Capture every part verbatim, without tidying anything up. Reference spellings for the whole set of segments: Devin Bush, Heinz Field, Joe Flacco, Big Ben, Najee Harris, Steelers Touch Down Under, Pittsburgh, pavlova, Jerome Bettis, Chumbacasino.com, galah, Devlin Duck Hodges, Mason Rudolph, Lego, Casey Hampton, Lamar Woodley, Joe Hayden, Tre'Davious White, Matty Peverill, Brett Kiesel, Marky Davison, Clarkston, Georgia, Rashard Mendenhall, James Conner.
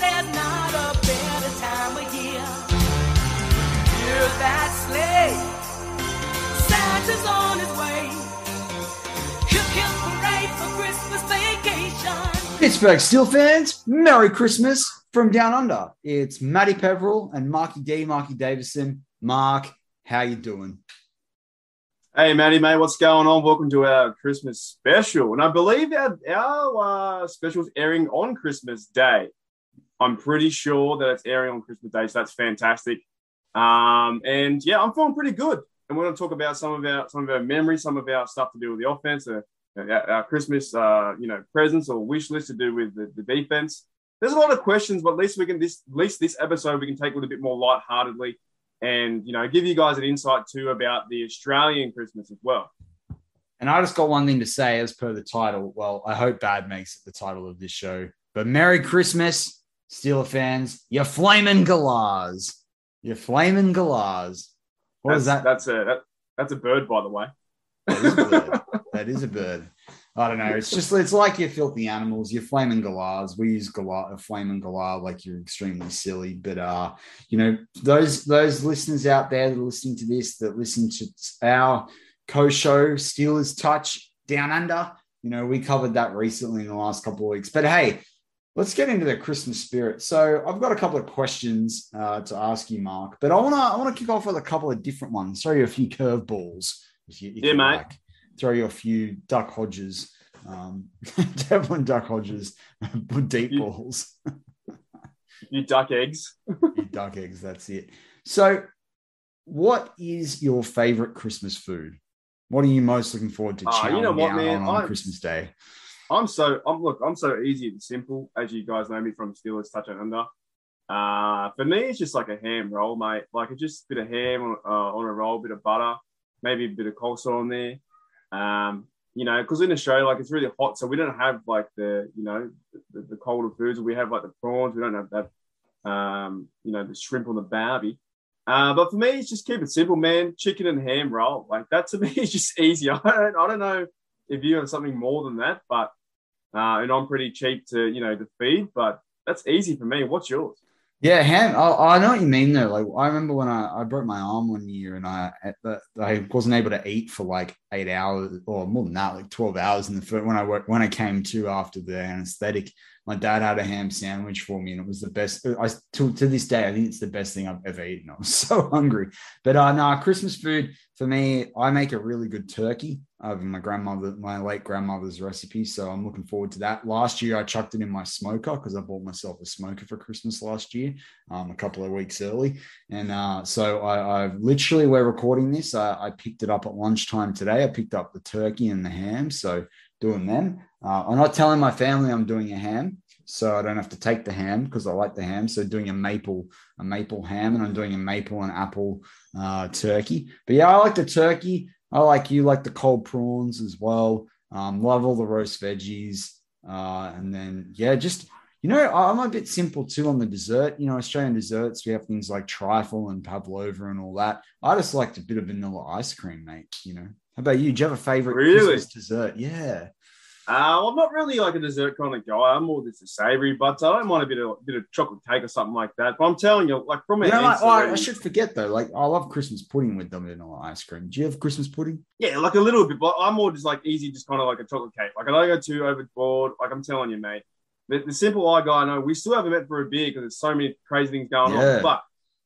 there's not a better time of year. Hear that sleigh, Santa's on his way. Hip hip hooray for Christmas vacation. Pittsburgh Steel fans, Merry Christmas from Down Under. It's Matty Peverill and Marky D, Marky Davison. Mark, how you doing? Hey, Matty, mate, what's going on? Welcome to our Christmas special. And I believe our, our uh, special's airing on Christmas Day. I'm pretty sure that it's airing on Christmas Day, so that's fantastic. Um, and, yeah, I'm feeling pretty good. And we're going to talk about some of our some of our memories, some of our stuff to do with the offense, uh, our, our Christmas, uh, you know, presents or wish list to do with the, the defense. There's a lot of questions, but at least we can this at least this episode we can take a little bit more lightheartedly and, you know, give you guys an insight, too, about the Australian Christmas as well. And I just got one thing to say as per the title. Well, I hope bad makes it the title of this show. But Merry Christmas, Steeler fans, you're flaming galahs. You're flaming galahs. What that's, is that? That's a that, that's a bird, by the way. That is a bird. that is a bird. I don't know. It's just it's like you're filthy animals. You're flaming galahs. We use galah, flaming galah, like you're extremely silly. But uh, you know, those those listeners out there that are listening to this, that listen to our co-show Steelers Touch Down Under. You know, we covered that recently in the last couple of weeks. But hey, let's get into the Christmas spirit. So I've got a couple of questions uh, to ask you, Mark, but I want to I want to kick off with a couple of different ones. Throw you a few curveballs. If you, if yeah, you mate. Like. Throw you a few Duck Hodges. Um, Devlin Duck Hodges. Deep you, balls. you duck eggs. you duck eggs, that's it. So what is your favorite Christmas food? What are you most looking forward to chowing uh, you know what, down man? on I'm- Christmas Day? I'm so I'm look. I'm so easy and simple, as you guys know me from Steelers Touch Under. Uh, for me, it's just like a ham roll, mate. Like it's just a bit of ham on, uh, on a roll, a bit of butter, maybe a bit of coleslaw on there. Um, you know, because in Australia, like it's really hot, so we don't have like the you know the, the colder foods. We have like the prawns. We don't have that. Um, you know, the shrimp on the barbie. Uh, but for me, it's just keep it simple, man. Chicken and ham roll. Like that to me is just easy. I don't. I don't know if you have something more than that, but. Uh, and I'm pretty cheap to, you know, to feed, but that's easy for me. What's yours? Yeah, ham. I, I know what you mean, though. Like, I remember when I, I broke my arm one year and I I wasn't able to eat for like eight hours or more than that, like twelve hours in the first, when I worked, when I came to after the anesthetic. My dad had a ham sandwich for me, and it was the best. I to, to this day, I think it's the best thing I've ever eaten. I was so hungry. But uh, no, Christmas food for me, I make a really good turkey. I have my grandmother, my late grandmother's recipe, so I'm looking forward to that. Last year, I chucked it in my smoker because I bought myself a smoker for Christmas last year, um, a couple of weeks early. And uh, so I, I've literally, we're recording this. I, I picked it up at lunchtime today. I picked up the turkey and the ham, so doing them. Uh, I'm not telling my family I'm doing a ham, so I don't have to take the ham because I like the ham. So doing a maple, a maple ham, and I'm doing a maple and apple uh, turkey. But yeah, I like the turkey. I like you like the cold prawns as well. Um, love all the roast veggies. Uh, and then, yeah, just, you know, I'm a bit simple too on the dessert. You know, Australian desserts, we have things like trifle and pavlova and all that. I just liked a bit of vanilla ice cream, mate, you know. How about you? Do you have a favorite really? Christmas dessert? Yeah. Uh, well, I'm not really like a dessert kind of guy. I'm more just a savoury, but I don't mind a bit of a bit of chocolate cake or something like that. But I'm telling you, like from an yeah, like, oh, I should forget though. Like I love Christmas pudding with the vanilla ice cream. Do you have Christmas pudding? Yeah, like a little bit, but I'm more just like easy, just kind of like a chocolate cake. Like I don't go too overboard. Like I'm telling you, mate. The, the simple eye guy, I know we still haven't met for a beer because there's so many crazy things going yeah. on. But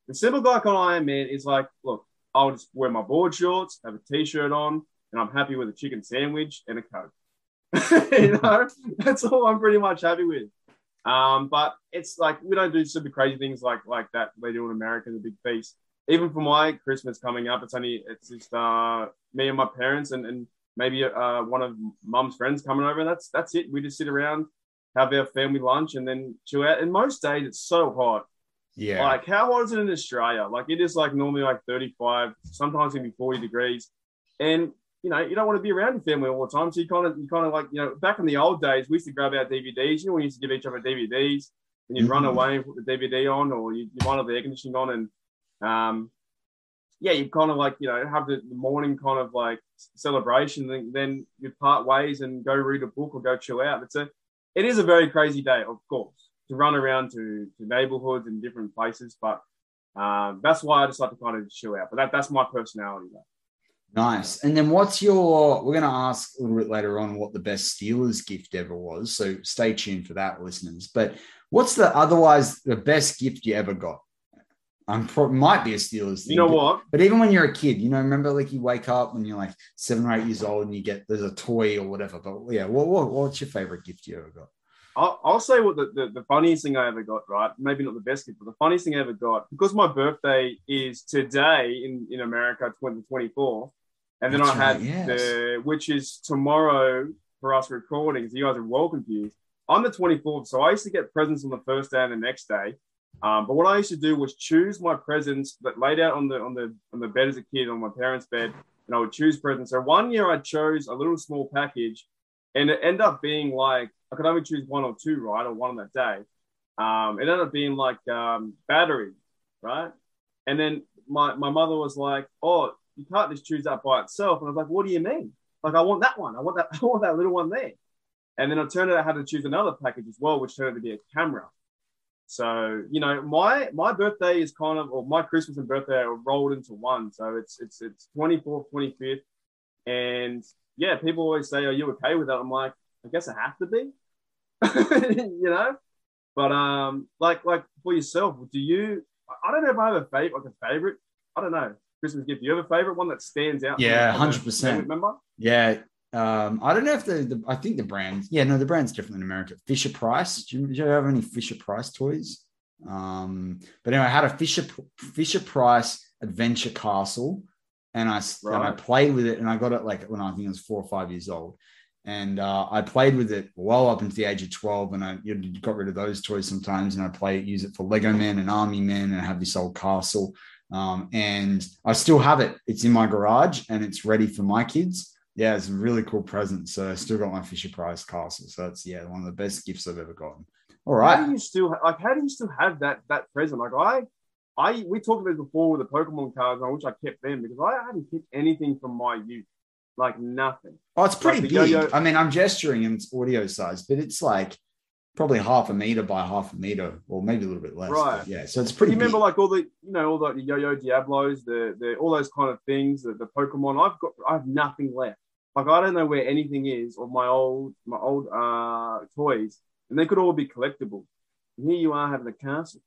the simple guy kind of I am, man, is like, look, I'll just wear my board shorts, have a t-shirt on, and I'm happy with a chicken sandwich and a Coke. You know, that's all I'm pretty much happy with. Um, but it's like we don't do super crazy things like like that they do in America, the big feast. Even for my Christmas coming up, it's only it's just uh, me and my parents and, and maybe uh, one of mum's friends coming over. That's that's it. We just sit around, have our family lunch, and then chill out. And most days it's so hot. Yeah. Like how hot is it in Australia? Like it is like normally like thirty-five, sometimes it can be forty degrees, and you know, you don't want to be around your family all the time. So you kind of, you kind of like, you know, back in the old days, we used to grab our D V Ds. You know, we used to give each other D V Ds and you'd mm-hmm. run away and put the D V D on or you'd, you'd run up the air conditioning on. And, um, yeah, you'd kind of like, you know, have the morning kind of like celebration. And then you'd part ways and go read a book or go chill out. It's a, it is a very crazy day, of course, to run around to, to neighborhoods and different places. But um, that's why I just like to kind of chill out. But that, that's my personality, though. Nice. And then what's your, we're going to ask a little bit later on what the best Steelers gift ever was. So stay tuned for that, listeners. But what's the otherwise the best gift you ever got? I'm pro- might be a Steelers thing. You know but, what? But even when you're a kid, you know, remember like you wake up when you're like seven or eight years old and you get, there's a toy or whatever. But yeah, what, what what's your favorite gift you ever got? I'll, I'll say what the, the, the funniest thing I ever got, right? Maybe not the best gift, but the funniest thing I ever got, because my birthday is today in, in America, twenty twenty-four. And then That's I had right, yes. the, which is tomorrow for us recording. So you guys are well confused. I'm the twenty-fourth. So I used to get presents on the first day and the next day. Um, but what I used to do was choose my presents that laid out on the, on the, on the bed as a kid, on my parents' bed. And I would choose presents. So one year I chose a little small package and it ended up being like, I could only choose one or two, right? Or one on that day. Um, it ended up being like um, battery, right? And then my, my mother was like, oh, you can't just choose that by itself. And I was like, what do you mean? Like, I want that one. I want that, I want that little one there. And then it turned out I had to choose another package as well, which turned out to be a camera. So, you know, my my birthday is kind of, or my Christmas and birthday are rolled into one. So it's it's it's twenty-fourth, twenty-fifth. And yeah, people always say, are you okay with that? I'm like, I guess I have to be, you know, but um, like, like for yourself, do you, I don't know if I have a favorite, like a favorite, I don't know, Christmas gift. Do you have a favorite one that stands out? Yeah, one hundred percent. Remember? Yeah. Um, I don't know if the, the, I think the brand, yeah, no, the brand's different in America. Fisher Price. Do you, do you have any Fisher Price toys? Um, but anyway, I had a Fisher, Fisher Price Adventure Castle and I, right. and I played with it and I got it like when I think I was four or five years old. And uh, I played with it well up into the age of twelve, and I you know, got rid of those toys sometimes. And I play use it for Lego Men and Army Men, and I have this old castle. Um, and I still have it. It's in my garage, and it's ready for my kids. Yeah, it's a really cool present. So I still got my Fisher Price castle. So that's yeah, one of the best gifts I've ever gotten. All right. How do you still like? How do you still have that that present? Like I, I we talked about this before with the Pokemon cards. I wish I kept them because I haven't kept anything from my youth. Like nothing. Oh, it's pretty like big. Yo-yo. I mean, I'm gesturing and it's audio size, but it's like probably half a meter by half a meter, or maybe a little bit less. Right. Yeah. So it's pretty. You big. Remember, like all the, you know, all the Yo-Yo Diablos, the the all those kind of things, the, the Pokemon. I've got, I have nothing left. Like I don't know where anything is, or my old my old uh toys. and they could all be collectible. And here you are having a castle.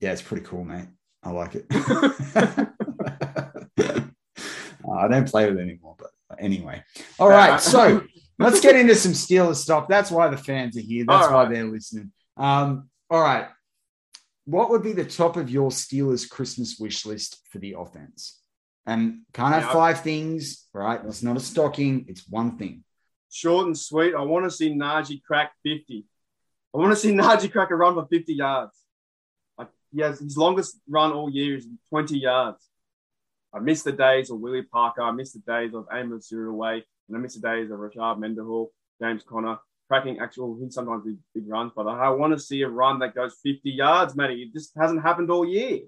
Yeah, it's pretty cool, mate. I like it. I don't play with it anymore, but anyway. All right, so let's get into some Steelers stuff. That's why the fans are here. That's why they're listening. Um, all right. What would be the top of your Steelers Christmas wish list for the offense? And can't have five things, right? It's not a stocking. It's one thing. Short and sweet. I want to see Najee crack fifty. I want to see Najee crack a run for fifty yards. Like he has his longest run all year is twenty yards. I miss the days of Willie Parker. I miss the days of Amos Zuriway. And I miss the days of Rashard Mendenhall, James Conner, cracking actual, he sometimes big, big runs. But I want to see a run that goes fifty yards, Matty. It just hasn't happened all year.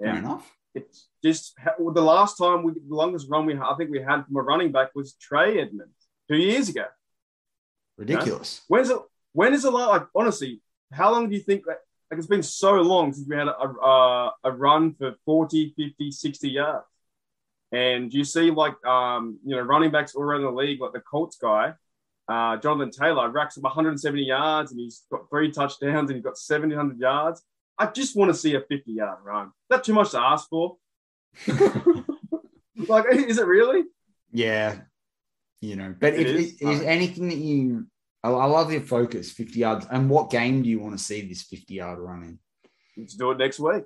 Yeah. Fair enough. It's just the last time, we, the longest run we I think we had from a running back was Trey Edmonds two years ago. Ridiculous. You know? When's it? When is the last? Like, honestly, how long do you think? Like, like it's been so long since we had a a, a run for forty, fifty, sixty yards. And you see, like, um, you know, running backs all around the league, like the Colts guy, uh, Jonathan Taylor, racks up one hundred seventy yards, and he's got three touchdowns, and he's got seventeen hundred yards. I just want to see a fifty-yard run. Is that too much to ask for? Like, is it really? Yeah. You know, but it if is, it, is anything that you – I love your focus, fifty yards. And what game do you want to see this fifty-yard run in? Let's do it next week.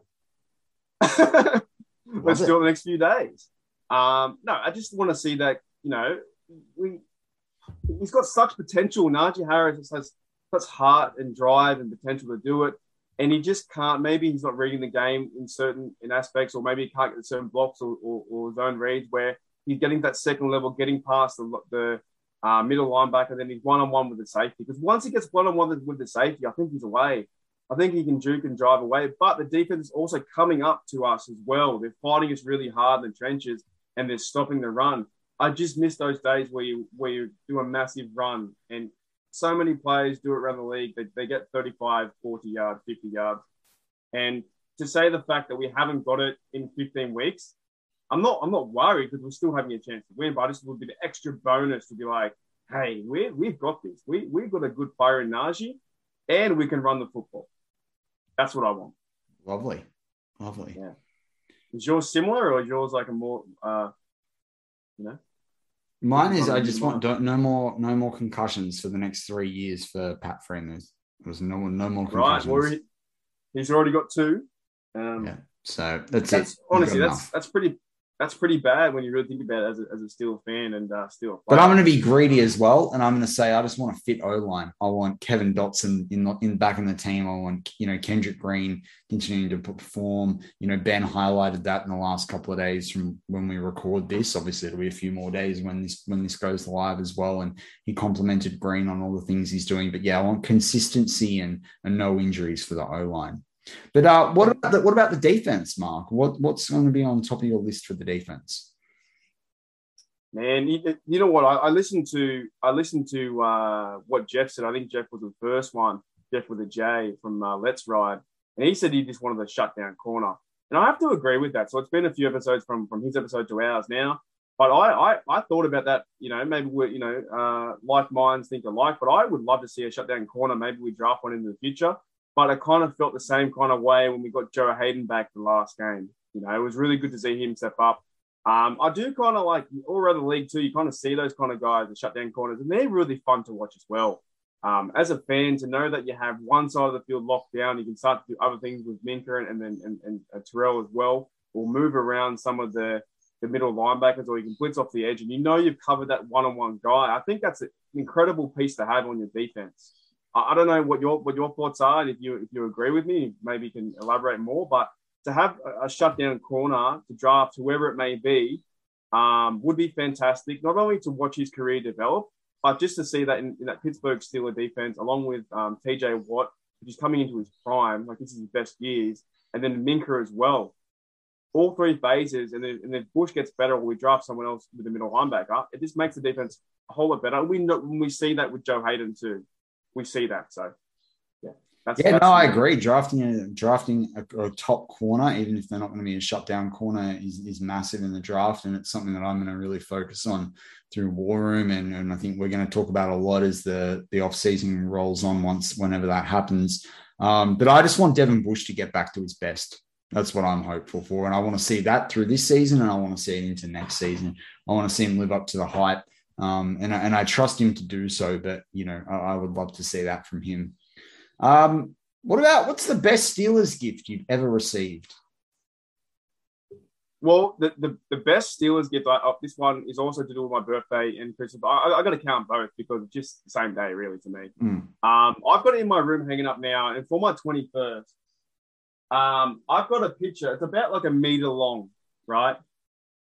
Let's it. do it the next few days. Um, no, I just want to see that, you know, we he's got such potential. Najee Harris has such heart and drive and potential to do it. And he just can't. Maybe he's not reading the game in certain in aspects, or maybe he can't get certain blocks or, or, or zone reads where he's getting that second level, getting past the, the uh, middle linebacker. Then he's one on one with the safety, because once he gets one on one with the safety, I think he's away. I think he can juke and drive away. But the defense is also coming up to us as well. They're fighting us really hard in the trenches, and they're stopping the run. I just miss those days where you where you do a massive run. And so many players do it around the league. They, they get thirty-five, forty yards, fifty yards. And to say the fact that we haven't got it in fifteen weeks, I'm not I'm not worried, because we're still having a chance to win, but I just would be the extra bonus to be like, hey, we, we've got this. We, we've got a good player in Najee, and we can run the football. That's what I want. Lovely. Lovely. Yeah. Is yours similar, or is yours like a more, uh, you know? Mine is I just want don't, no more no more concussions for the next three years for Pat Freiermuth. There was no no more concussions. Right, well, he's already got two. Um, yeah, so that's, that's it. Honestly, that's enough. that's pretty that's pretty bad when you really think about it as a, as a Steelers fan and uh, Steelers player. But I'm going to be greedy as well, and I'm going to say I just want a fit O line. I want Kevin Dotson in the, in back in the team. I want you know Kendrick Green continuing to perform. You know, Ben highlighted that in the last couple of days from when we record this. Obviously, it'll be a few more days when this when this goes live as well. And he complimented Green on all the things he's doing. But yeah, I want consistency and and no injuries for the O line. But uh, what about the, what about the defense, Mark? What what's going to be on top of your list for the defense? Man, you, you know what? I, I listened to I listened to uh, what Jeff said. I think Jeff was the first one. Jeff with a J from uh, Let's Ride, and he said he just wanted a shutdown corner, and I have to agree with that. So it's been a few episodes from from his episode to ours now. But I I, I thought about that. You know, maybe we're you know uh, like minds think alike. But I would love to see a shutdown corner. Maybe we draft one in the future. But I kind of felt the same kind of way when we got Joe Hayden back the last game. You know, it was really good to see him step up. Um, I do kind of like all around the league too. You kind of see those kind of guys, the shutdown corners, and they're really fun to watch as well. Um, as a fan, to know that you have one side of the field locked down, you can start to do other things with Minkah and then and, and, and Terrell as well, or move around some of the, the middle linebackers, or you can blitz off the edge, and you know you've covered that one-on-one guy. I think that's an incredible piece to have on your defense. I don't know what your what your thoughts are, and if you if you agree with me, maybe you can elaborate more. But to have a, a shutdown corner to draft whoever it may be um, would be fantastic. Not only to watch his career develop, but just to see that in, in that Pittsburgh Steelers defense, along with um, T J Watt, which is coming into his prime, like this is his best years, and then Minkah as well. All three phases, and then, and then Bush gets better, or we draft someone else with a middle linebacker. It just makes the defense a whole lot better. We know, we see that with Joe Hayden too. We see that, so yeah. That's, yeah, that's no, I agree. Drafting a, drafting a, a top corner, even if they're not going to be a shutdown corner, is, is massive in the draft, and it's something that I'm going to really focus on through War Room, and, and I think we're going to talk about a lot as the the off season rolls on, once whenever that happens. Um, but I just want Devin Bush to get back to his best. That's what I'm hopeful for, and I want to see that through this season, and I want to see it into next season. I want to see him live up to the hype, um, and and I trust him to do so. But you know, I, I would love to see that from him. Um, what about, what's the best Steelers gift you've ever received? Well, the, the, the best Steelers gift, I, uh, this one is also to do with my birthday and Christmas. I, I got to count both because it's just the same day, really, to me. Mm. Um, I've got it in my room hanging up now, and for my twenty-first, um, I've got a picture. It's about like a meter long, right?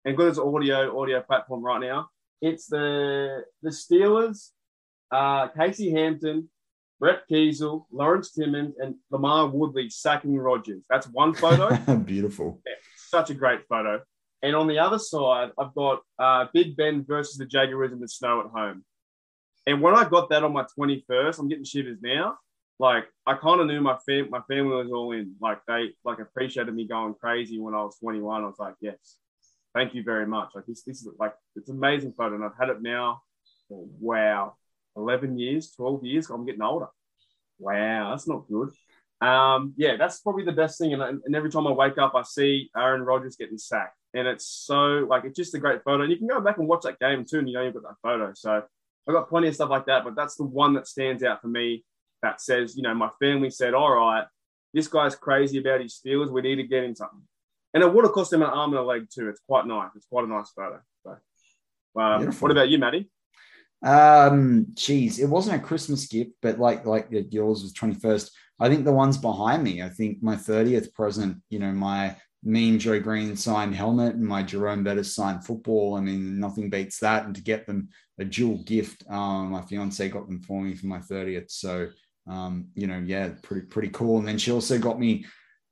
And because it's audio, audio platform right now, it's the, the Steelers, uh, Casey Hampton, Brett Kiesel, Lawrence Timmons, and Lamar Woodley sacking Rodgers. That's one photo. Beautiful. Yeah, such a great photo. And on the other side, I've got uh, Big Ben versus the Jaguars in the snow at home. And when I got that on my twenty-first, I'm getting shivers now. Like, I kind of knew my fam- my family was all in. Like, they like appreciated me going crazy when I was twenty-one. I was like, yes, thank you very much. Like, this, this is like, it's an amazing photo, and I've had it now. Oh, wow. eleven years, twelve years, I'm getting older. Wow, that's not good. Um, yeah, that's probably the best thing. And, and every time I wake up, I see Aaron Rodgers getting sacked. And it's so, like, it's just a great photo. And you can go back and watch that game too, and you know you've got that photo. So I've got plenty of stuff like that, but that's the one that stands out for me that says, you know, my family said, all right, this guy's crazy about his Steelers. We need to get him something. And it would have cost him an arm and a leg too. It's quite nice. It's quite a nice photo. So, um, what about you, Maddie? Um, geez, it wasn't a Christmas gift, but like, like yours was twenty-first. I think the ones behind me, I think my thirtieth present, you know, my Mean Joe Green signed helmet and my Jerome Bettis signed football. I mean, nothing beats that. And to get them a dual gift, um, my fiance got them for me for my thirtieth. So, um, you know, yeah, pretty, pretty cool. And then she also got me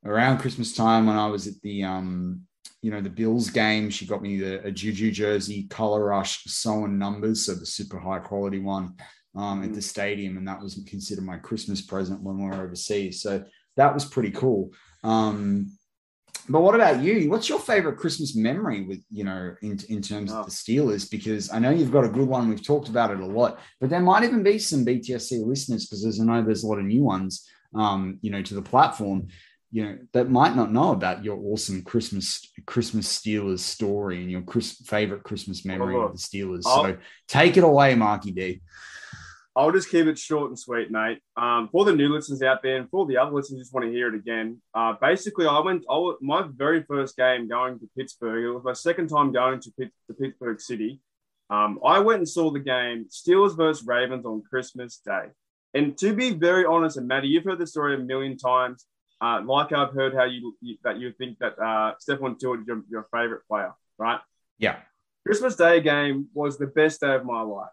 around Christmas time when I was at the, um, you know, the Bills game, she got me the, a Juju jersey, Color Rush, sewn numbers, so the super high quality one um, at the stadium, and that was considered my Christmas present when we were overseas. So that was pretty cool. Um, but what about you? What's your favorite Christmas memory with, you know, in, in terms oh. of the Steelers? Because I know you've got a good one. We've talked about it a lot, but there might even be some B T S C listeners, because as I know there's a lot of new ones, um, you know, to the platform, you know, that might not know about your awesome Christmas Christmas Steelers story and your Chris, favorite Christmas memory oh, of the Steelers. I'll, so take it away, Marky D. I'll just keep it short and sweet, mate. Um, for the new listeners out there, and for the other listeners who just want to hear it again, uh, basically, I went I, my very first game going to Pittsburgh. It was my second time going to, Pitt, to Pittsburgh City. Um, I went and saw the game Steelers versus Ravens on Christmas Day. And to be very honest, and Maddie, you've heard the story a million times. Uh, like I've heard how you, you that you think that uh, Stephon Tuitt is your, your favorite player, right? Yeah. Christmas Day game was the best day of my life.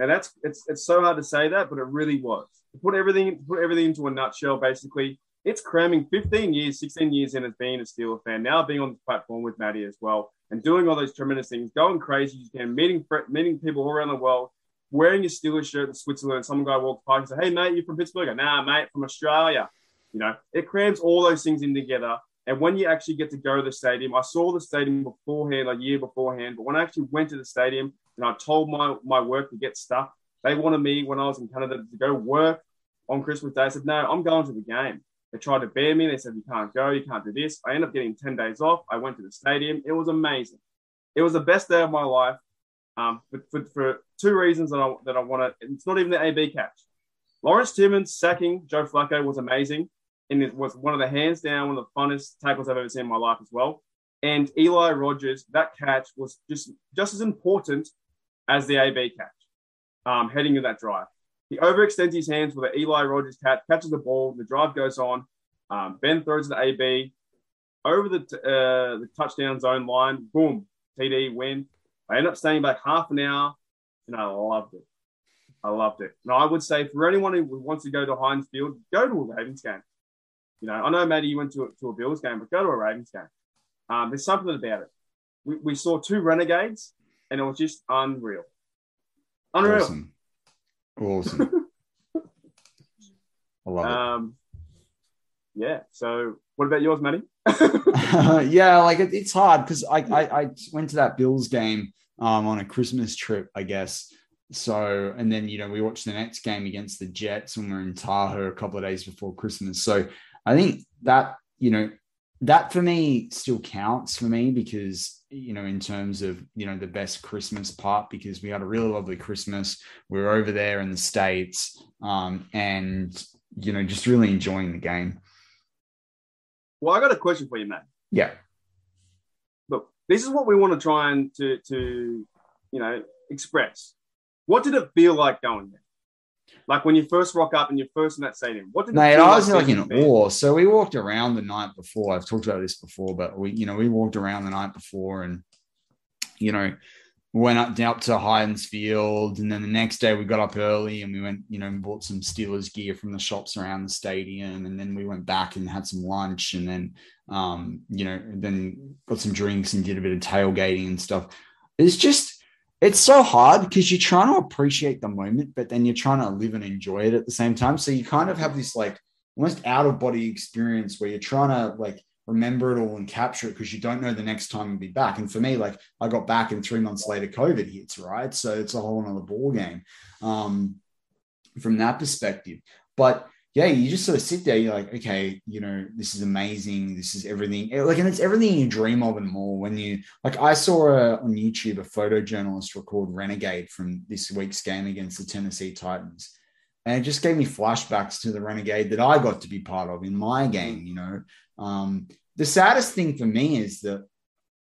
Now that's it's it's so hard to say that, but it really was. To put everything to put everything into a nutshell, basically, it's cramming fifteen years, sixteen years in as being a Steelers fan. Now being on the platform with Maddie as well, and doing all those tremendous things, going crazy, you can meeting meeting people all around the world, wearing your Steelers shirt in Switzerland. Some guy walks by and says, "Hey mate, you from Pittsburgh?" I go, "Nah, mate, from Australia." You know, it crams all those things in together. And when you actually get to go to the stadium, I saw the stadium beforehand, a year beforehand. But when I actually went to the stadium and I told my, my work to get stuff, they wanted me when I was in Canada to go work on Christmas Day. I said, no, I'm going to the game. They tried to ban me. They said, you can't go. You can't do this. I ended up getting ten days off. I went to the stadium. It was amazing. It was the best day of my life um, for, for, for two reasons that I, that I want to. It's not even the A B catch. Lawrence Timmons sacking Joe Flacco was amazing. And it was one of the hands down, one of the funnest tackles I've ever seen in my life as well. And Eli Rogers, that catch was just, just as important as the A B catch, um, heading in that drive. He overextends his hands with an Eli Rogers catch, catches the ball, the drive goes on. Um, Ben throws the A B over the, t- uh, the touchdown zone line. Boom, T D win. I end up staying back half an hour, and I loved it. I loved it. Now, I would say for anyone who wants to go to Heinz Field, go to a Ravens game. You know, I know, Maddie, you went to a, to a Bills game, but go to a Ravens game. Um, there's something about it. We, we saw two renegades, and it was just unreal. Unreal. Awesome. Awesome. I love um, it. Yeah. So what about yours, Matty? uh, yeah, like it, it's hard because I, I, I went to that Bills game um, on a Christmas trip, I guess. So, and then, you know, we watched the next game against the Jets when we were in Tahoe a couple of days before Christmas. So I think that, you know, that for me still counts for me because, you know, in terms of, you know, the best Christmas part, because we had a really lovely Christmas. We were over there in the States um, and, you know, just really enjoying the game. Well, I got a question for you, Matt. Yeah. Look, this is what we want to try and to, to you know, express. What did it feel like going there? Like when you first rock up and you're first in that stadium, what did Mate, it feel I was like, like in awe. So we walked around the night before. I've talked about this before, but we, you know, we walked around the night before and, you know, went up, up to Heinz Field. And then the next day we got up early and we went, you know, and bought some Steelers gear from the shops around the stadium. And then we went back and had some lunch and then, um, you know, then got some drinks and did a bit of tailgating and stuff. It's just, it's so hard because you're trying to appreciate the moment, but then you're trying to live and enjoy it at the same time. So you kind of have this like almost out of body experience where you're trying to like remember it all and capture it because you don't know the next time you'll be back. And for me, like I got back and three months later, COVID hits, right? So it's a whole nother ball game um, from that perspective. But yeah, you just sort of sit there. You're like, okay, you know, this is amazing. This is everything. Like, and it's everything you dream of and more. When you like, I saw a, on YouTube a photojournalist record Renegade from this week's game against the Tennessee Titans, and it just gave me flashbacks to the Renegade that I got to be part of in my game. You know, um, the saddest thing for me is that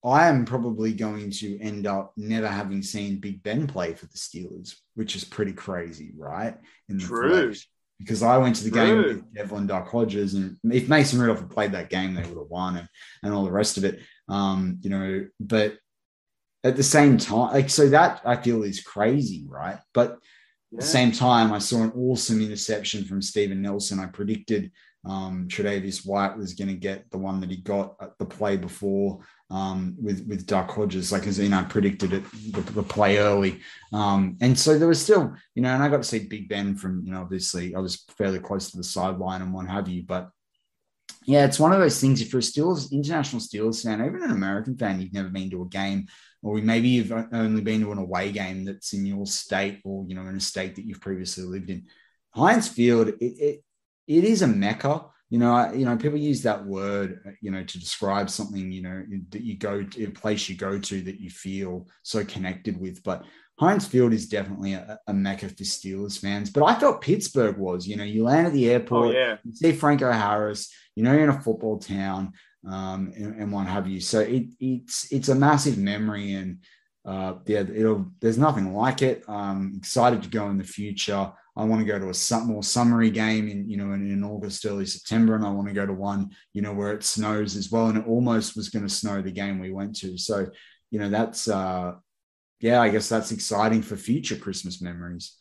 I am probably going to end up never having seen Big Ben play for the Steelers, which is pretty crazy, right? In the True. Flesh. Because I went to the game True. With Devlin Duck Hodges, and if Mason Rudolph had played that game, they would have won, and, and all the rest of it, um, you know. But at the same time, like so that I feel is crazy, right? But yeah. At the same time, I saw an awesome interception from Steven Nelson. I predicted um, Tre'Davious White was going to get the one that he got at the play before um, with with Duck Hodges, like as you know, I predicted it the, the play early, um, and so there was still, you know, and I got to see Big Ben from, you know, obviously I was fairly close to the sideline and what have you, but yeah, it's one of those things. If you're a Steelers international Steelers fan, even an American fan, you've never been to a game, or maybe you've only been to an away game that's in your state, or you know, in a state that you've previously lived in. Heinz Field, it it, it is a mecca. You know, I, you know, people use that word, you know, to describe something, you know, that you go to, a place you go to that you feel so connected with. But Heinz Field is definitely a, a mecca for Steelers fans. But I felt Pittsburgh was, you know, you land at the airport, oh, yeah. You see Franco Harris, you know, you're in a football town um, and, and what have you. So it, it's it's a massive memory, and uh, yeah, it'll, there's nothing like it. I'm excited to go in the future. I want to go to a more summery game in, you know, in, in August, early September. And I want to go to one, you know, where it snows as well. And it almost was going to snow the game we went to. So, you know, that's, uh, yeah, I guess that's exciting for future Christmas memories.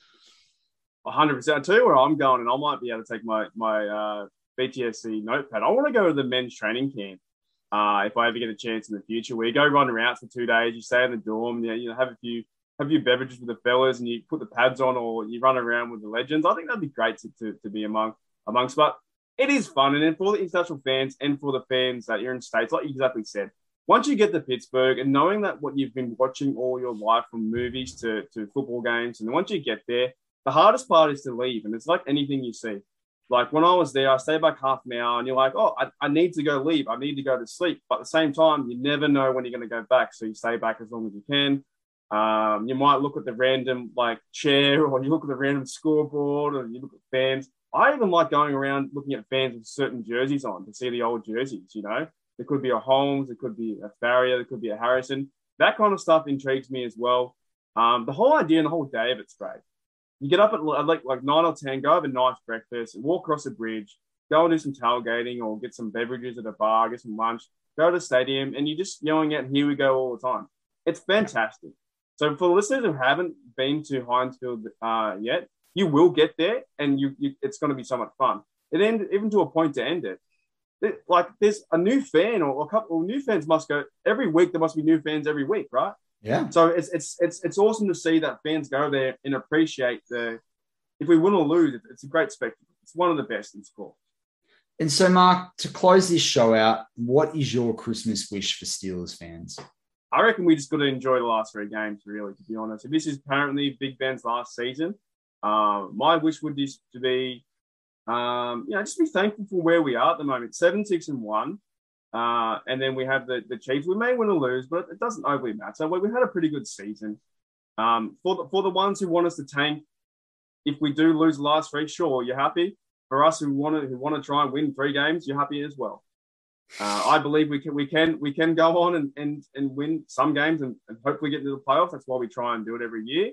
one hundred percent. I'll tell you where I'm going, and I might be able to take my, my uh, B T S C notepad. I want to go to the men's training camp uh, if I ever get a chance in the future, where you go running routes for two days, you stay in the dorm, you know, you have a few have your beverages with the fellas and you put the pads on, or you run around with the legends. I think that'd be great to, to, to be among amongst, but it is fun. And then for the international fans and for the fans that you're in states, like you exactly said, once you get to Pittsburgh and knowing that what you've been watching all your life, from movies to, to football games, and once you get there, the hardest part is to leave. And it's like anything you see. Like when I was there, I stayed like half an hour and you're like, oh, I, I need to go leave. I need to go to sleep. But at the same time, you never know when you're going to go back. So you stay back as long as you can. Um, you might look at the random like chair, or you look at the random scoreboard, or you look at fans. I even like going around looking at fans with certain jerseys on to see the old jerseys, you know. There could be a Holmes, there could be a Farrier, there could be a Harrison. That kind of stuff intrigues me as well. Um, the whole idea and the whole day of it's great. You get up at like like nine or ten, go have a nice breakfast, walk across the bridge, go and do some tailgating or get some beverages at a bar, get some lunch, go to the stadium, and you're just yelling out, here we go all the time. It's fantastic. So for the listeners who haven't been to Heinz Field uh, yet, you will get there, and you, you it's going to be so much fun. And then even to a point to end it, it like there's a new fan or a couple or new fans must go every week. There must be new fans every week, right? Yeah. So it's it's it's it's awesome to see that fans go there and appreciate the. If we win or lose, it's a great spectacle. It's one of the best in school. And so, Mark, to close this show out, what is your Christmas wish for Steelers fans? I reckon we just got to enjoy the last three games, really, to be honest. If this is apparently Big Ben's last season, um, my wish would just to be, um, you know, just be thankful for where we are at the moment, seven, six, and one. Uh, and then we have the, the Chiefs. We may win or lose, but it doesn't overly matter. We, we had a pretty good season. Um, for the, for the ones who want us to tank, if we do lose the last three, sure, you're happy. For us who want to who want to try and win three games, you're happy as well. Uh, I believe we can we can we can go on and and, and win some games and, and hopefully get into the playoffs. That's why we try and do it every year.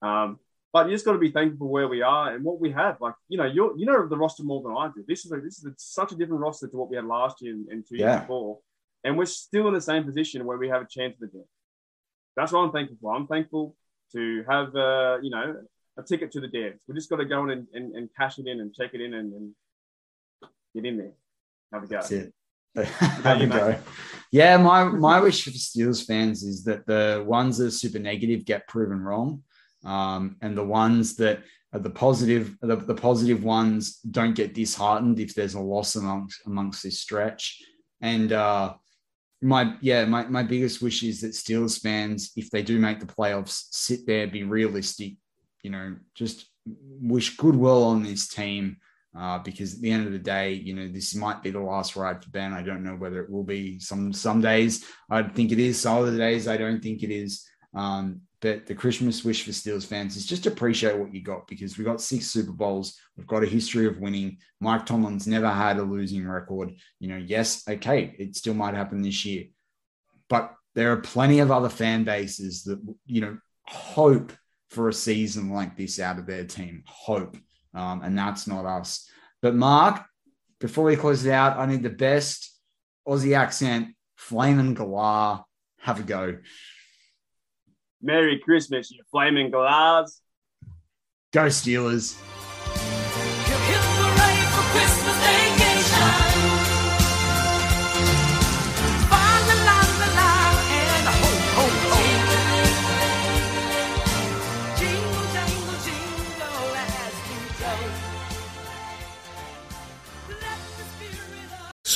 Um, but you just got to be thankful for where we are and what we have. Like you know you you know the roster more than I do. This is a, this is a, such a different roster to what we had last year and, and two yeah. years before, and we're still in the same position where we have a chance to do it. That's what I'm thankful for. I'm thankful to have uh, you know. a ticket to the dance. We just got to go in and, and, and cash it in and check it in and, and get in there. Have a go. That's it. Have you, a go. Yeah, my, my wish for Steelers fans is that the ones that are super negative get proven wrong, um, and the ones that are the positive, the, the positive ones don't get disheartened if there's a loss amongst amongst this stretch. And uh, my yeah, my my biggest wish is that Steelers fans, if they do make the playoffs, sit there, be realistic. You know, just wish goodwill on this team uh, because at the end of the day, you know, this might be the last ride for Ben. I don't know whether it will be. Some some days I think it is. Some other days I don't think it is. Um, but the Christmas wish for Steelers fans is just appreciate what you got because we got six Super Bowls. We've got a history of winning. Mike Tomlin's never had a losing record. You know, yes, okay, it still might happen this year. But there are plenty of other fan bases that, you know, hope for a season like this out of their team, hope. Um, and that's not us. But Mark, before we close it out, I need the best Aussie accent, flaming galah. Have a go. Merry Christmas, you flaming galahs. Go Steelers.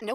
No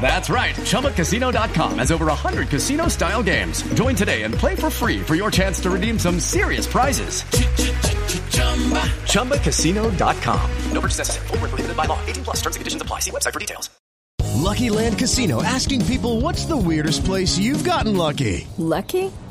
That's right. Chumba Casino dot com has over one hundred casino-style games. Join today and play for free for your chance to redeem some serious prizes. Chumba Casino dot com. No purchase necessary. Void where prohibited by law. eighteen plus. Terms and conditions apply. See website for details. Lucky Land Casino asking people, what's the weirdest place you've gotten lucky? Lucky?